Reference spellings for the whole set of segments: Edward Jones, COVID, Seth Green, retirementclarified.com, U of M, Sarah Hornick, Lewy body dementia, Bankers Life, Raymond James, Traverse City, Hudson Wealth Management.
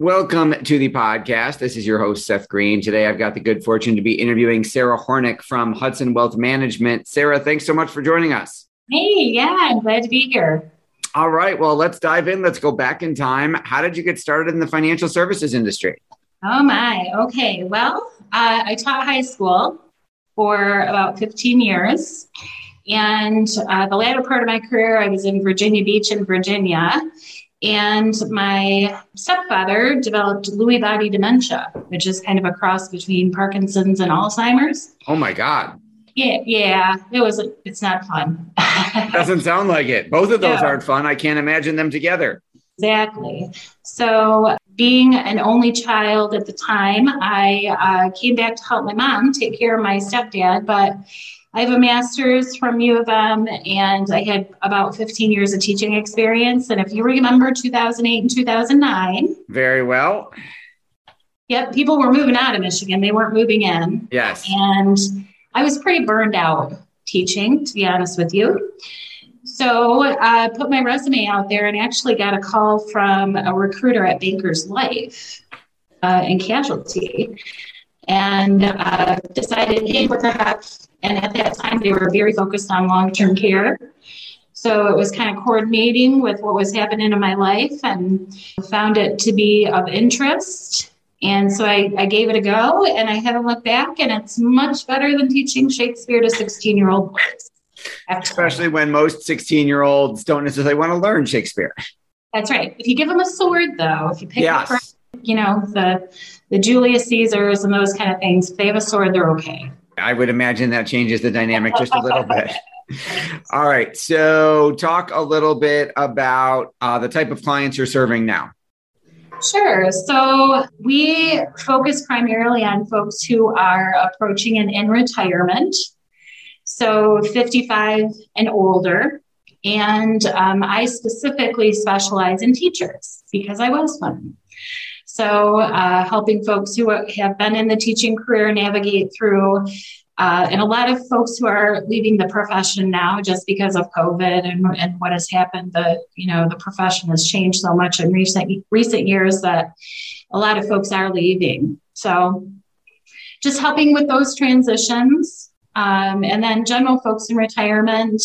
Welcome to the podcast. This is your host, Seth Green. Today, I've got the good fortune to be interviewing Sarah Hornick from Hudson Wealth Management. Sarah, thanks so much for joining us. Hey, yeah, I'm glad to be here. All right, well, let's dive in. Let's go back in time. How did you get started in the financial services industry? Oh, my. Okay, well, I taught high school for about 15 years. And the latter part of my career, I was in Virginia Beach in Virginia. And my stepfather developed Lewy body dementia, which is kind of a cross between Parkinson's and Alzheimer's. Oh, my God. Yeah. It's not fun. Doesn't sound like it. Both of those aren't fun. I can't imagine them together. Exactly. So being an only child at the time, I came back to help my mom take care of my stepdad, but I have a master's from U of M, and I had about 15 years of teaching experience. And if you remember 2008 and 2009. Very well. Yep. People were moving out of Michigan. They weren't moving in. Yes. And I was pretty burned out teaching, to be honest with you. So I put my resume out there and actually got a call from a recruiter at Bankers Life in casualty. And decided, hey, what the heck? And at that time, they were very focused on long-term care. So it was kind of coordinating with what was happening in my life and found it to be of interest. And so I gave it a go, and I haven't looked back, and it's much better than teaching Shakespeare to 16-year-old boys. Especially when most 16-year-olds don't necessarily want to learn Shakespeare. That's right. If you give them a sword, though, if you pick up the Julius Caesars and those kind of things, if they have a sword, they're okay. I would imagine that changes the dynamic just a little bit. All right. So talk a little bit about the type of clients you're serving now. Sure. So we focus primarily on folks who are approaching and in retirement. So 55 and older. And I specifically specialize in teachers because I was one. So helping folks who have been in the teaching career navigate through, and a lot of folks who are leaving the profession now just because of COVID and what has happened. The profession has changed so much in recent years that a lot of folks are leaving. So just helping with those transitions, and then general folks in retirement.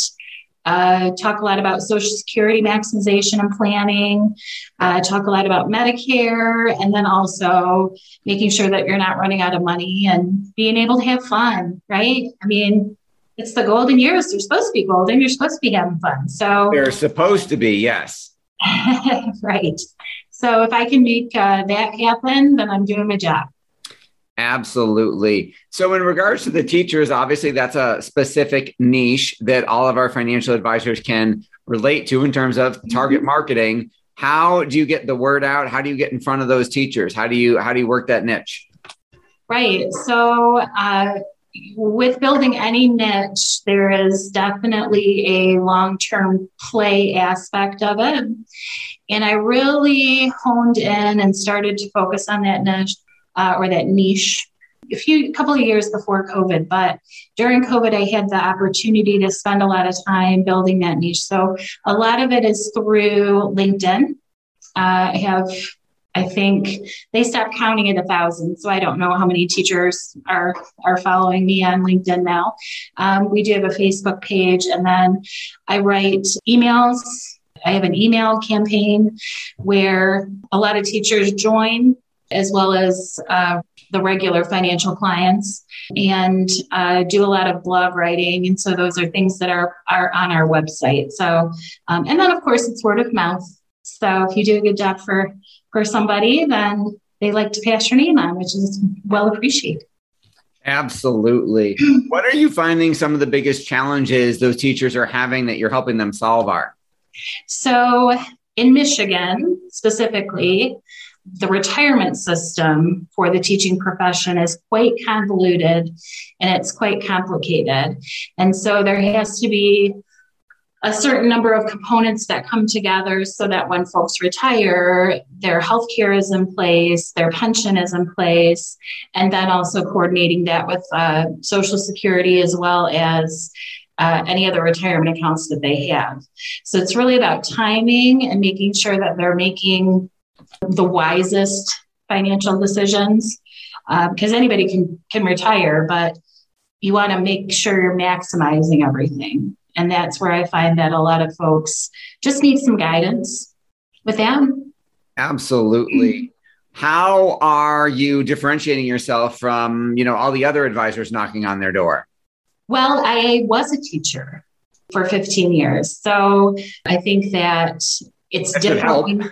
Talk a lot about Social Security maximization and planning, talk a lot about Medicare, and then also making sure that you're not running out of money and being able to have fun, right? I mean, it's the golden years. They're supposed to be golden. You're supposed to be having fun. So they're supposed to be, yes. Right. So if I can make that happen, then I'm doing my job. Absolutely. So in regards to the teachers, obviously that's a specific niche that all of our financial advisors can relate to in terms of target marketing. How do you get the word out? How do you get in front of those teachers? How do you work that niche? Right. So with building any niche, there is definitely a long-term play aspect of it. And I really honed in and started to focus on that niche. Or that niche a couple of years before COVID. But during COVID, I had the opportunity to spend a lot of time building that niche. So a lot of it is through LinkedIn. I think they stopped counting at 1,000. So I don't know how many teachers are following me on LinkedIn now. We do have a Facebook page, and then I write emails. I have an email campaign where a lot of teachers join, as well as the regular financial clients, and do a lot of blog writing. And so those are things that are on our website. So, and then of course it's word of mouth. So if you do a good job for somebody, then they like to pass your name on, which is well appreciated. Absolutely. What are you finding some of the biggest challenges those teachers are having that you're helping them solve are? So in Michigan specifically, the retirement system for the teaching profession is quite convoluted and it's quite complicated. And so there has to be a certain number of components that come together so that when folks retire, their healthcare is in place, their pension is in place, and then also coordinating that with Social Security as well as any other retirement accounts that they have. So it's really about timing and making sure that they're making the wisest financial decisions, because anybody can retire, but you want to make sure you're maximizing everything. And that's where I find that a lot of folks just need some guidance with them. Absolutely. How are you differentiating yourself from, all the other advisors knocking on their door? Well, I was a teacher for 15 years. So I think that it's different.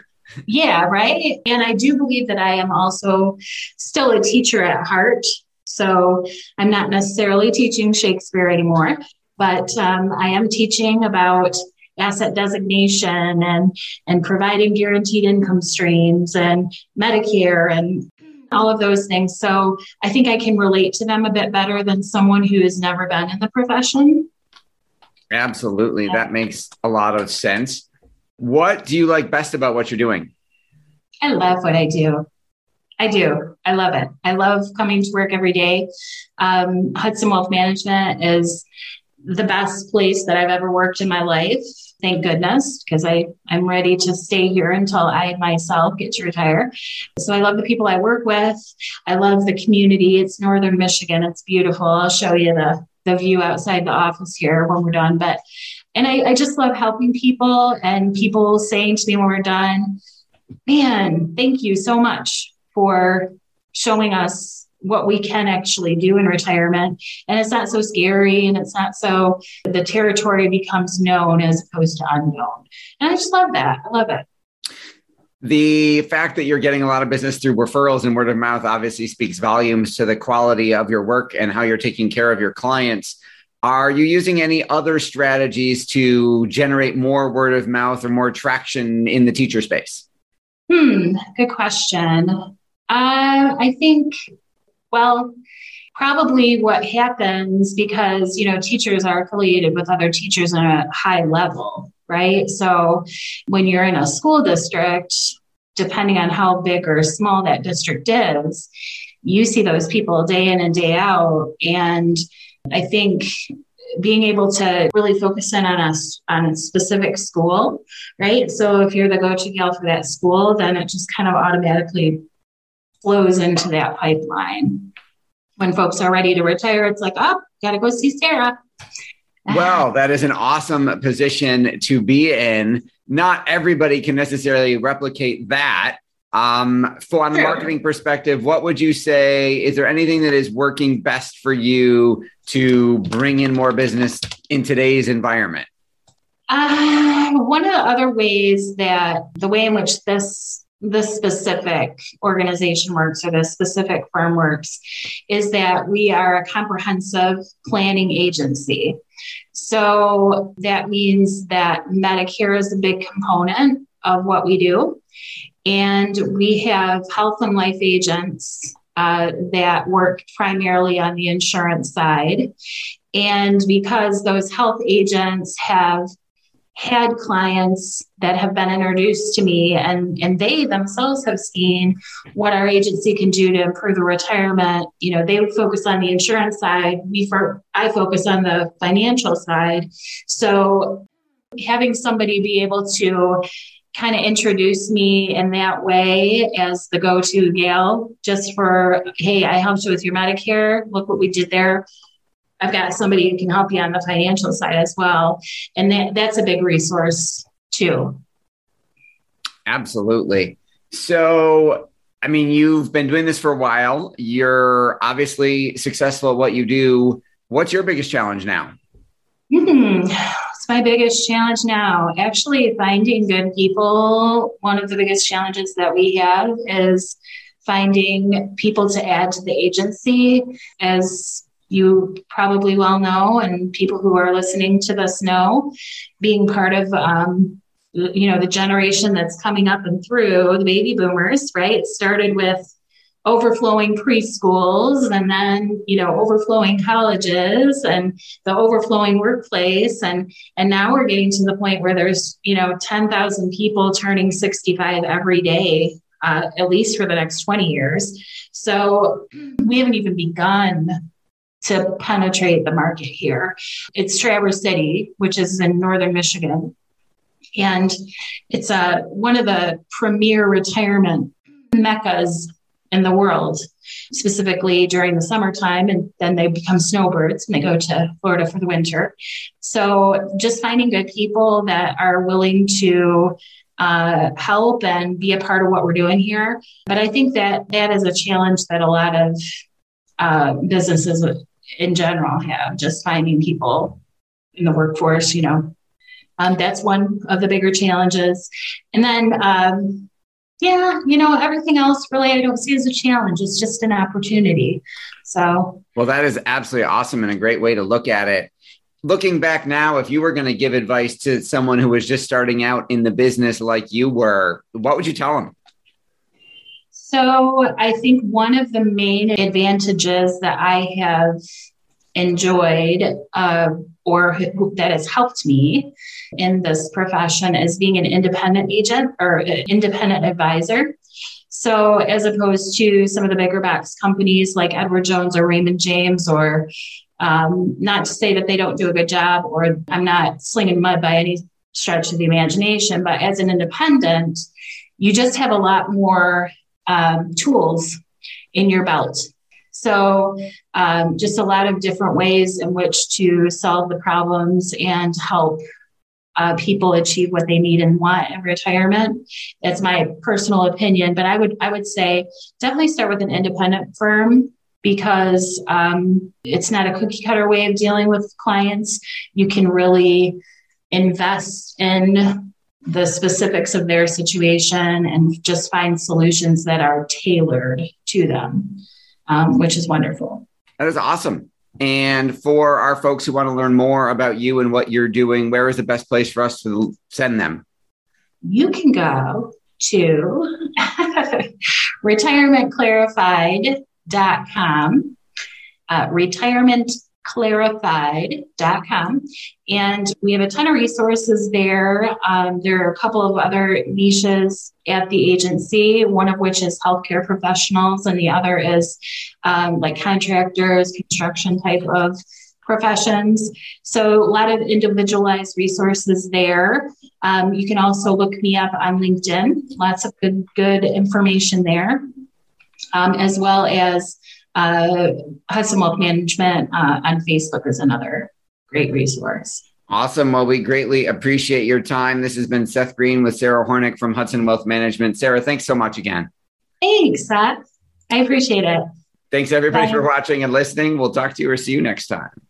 Yeah, right. And I do believe that I am also still a teacher at heart. So I'm not necessarily teaching Shakespeare anymore. But I am teaching about asset designation and providing guaranteed income streams and Medicare and all of those things. So I think I can relate to them a bit better than someone who has never been in the profession. Absolutely. That makes a lot of sense. What do you like best about what you're doing? I love what I do. I do. I love it. I love coming to work every day. Hudson Wealth Management is the best place that I've ever worked in my life. Thank goodness, because I'm ready to stay here until I myself get to retire. So I love the people I work with. I love the community. It's northern Michigan. It's beautiful. I'll show you the view outside the office here when we're done. And I just love helping people, and people saying to me when we're done, man, thank you so much for showing us what we can actually do in retirement. And it's not so scary, and it's not so, the territory becomes known as opposed to unknown. And I just love that. I love it. The fact that you're getting a lot of business through referrals and word of mouth obviously speaks volumes to the quality of your work and how you're taking care of your clients. Are you using any other strategies to generate more word of mouth or more traction in the teacher space? Good question. I think... Well, probably what happens, because, teachers are affiliated with other teachers on a high level, right? So when you're in a school district, depending on how big or small that district is, you see those people day in and day out. And I think being able to really focus in on a specific school, right? So if you're the go-to gal for that school, then it just kind of automatically flows into that pipeline. When folks are ready to retire, it's like, oh, got to go see Sarah. Well, that is an awesome position to be in. Not everybody can necessarily replicate that. From a marketing perspective, what would you say? Is there anything that is working best for you to bring in more business in today's environment? One of the other ways that the way in which this specific organization works, or this specific firm works, is that we are a comprehensive planning agency. So that means that Medicare is a big component of what we do. And we have health and life agents that work primarily on the insurance side. And because those health agents have had clients that have been introduced to me, and they themselves have seen what our agency can do to improve the retirement. They would focus on the insurance side. I focus on the financial side. So having somebody be able to kind of introduce me in that way as the go-to gal, just for, hey, I helped you with your Medicare. Look what we did there. I've got somebody who can help you on the financial side as well. And that's a big resource too. Absolutely. So, you've been doing this for a while. You're obviously successful at what you do. What's your biggest challenge now? It's my biggest challenge now. Actually, finding good people. One of the biggest challenges that we have is finding people to add to the agency. As you probably well know, and people who are listening to this know, being part of the generation that's coming up and through the baby boomers, right? It started with overflowing preschools and then, overflowing colleges and the overflowing workplace. And now we're getting to the point where there's, 10,000 people turning 65 every day, at least for the next 20 years. So we haven't even begun to penetrate the market here. It's Traverse City, which is in northern Michigan. And it's one of the premier retirement meccas in the world, specifically during the summertime. And then they become snowbirds and they go to Florida for the winter. So just finding good people that are willing to help and be a part of what we're doing here. But I think that that is a challenge that a lot of businesses in general have, just finding people in the workforce, that's one of the bigger challenges. And then, everything else really I don't see as a challenge. It's just an opportunity. So, well, that is absolutely awesome and a great way to look at it. Looking back now, if you were going to give advice to someone who was just starting out in the business like you were, what would you tell them? So I think one of the main advantages that I have enjoyed or that has helped me in this profession is being an independent agent or an independent advisor. So as opposed to some of the bigger box companies like Edward Jones or Raymond James, or not to say that they don't do a good job, or I'm not slinging mud by any stretch of the imagination, but as an independent, you just have a lot more tools in your belt. So just a lot of different ways in which to solve the problems and help people achieve what they need and want in retirement. That's my personal opinion, but I would say definitely start with an independent firm, because it's not a cookie cutter way of dealing with clients. You can really invest in the specifics of their situation and just find solutions that are tailored to them. Which is wonderful. That is awesome. And for our folks who want to learn more about you and what you're doing, where is the best place for us to send them? You can go to retirementclarified.com, retirementclarified.com. And we have a ton of resources there. There are a couple of other niches at the agency, one of which is healthcare professionals, and the other is contractors, construction type of professions. So a lot of individualized resources there. You can also look me up on LinkedIn. Lots of good information there, as well as Hudson Wealth Management on Facebook is another great resource. Awesome. Well, we greatly appreciate your time. This has been Seth Green with Sarah Hornick from Hudson Wealth Management. Sarah, thanks so much again. Thanks, Seth. I appreciate it. Thanks everybody for watching and listening. We'll talk to you or see you next time.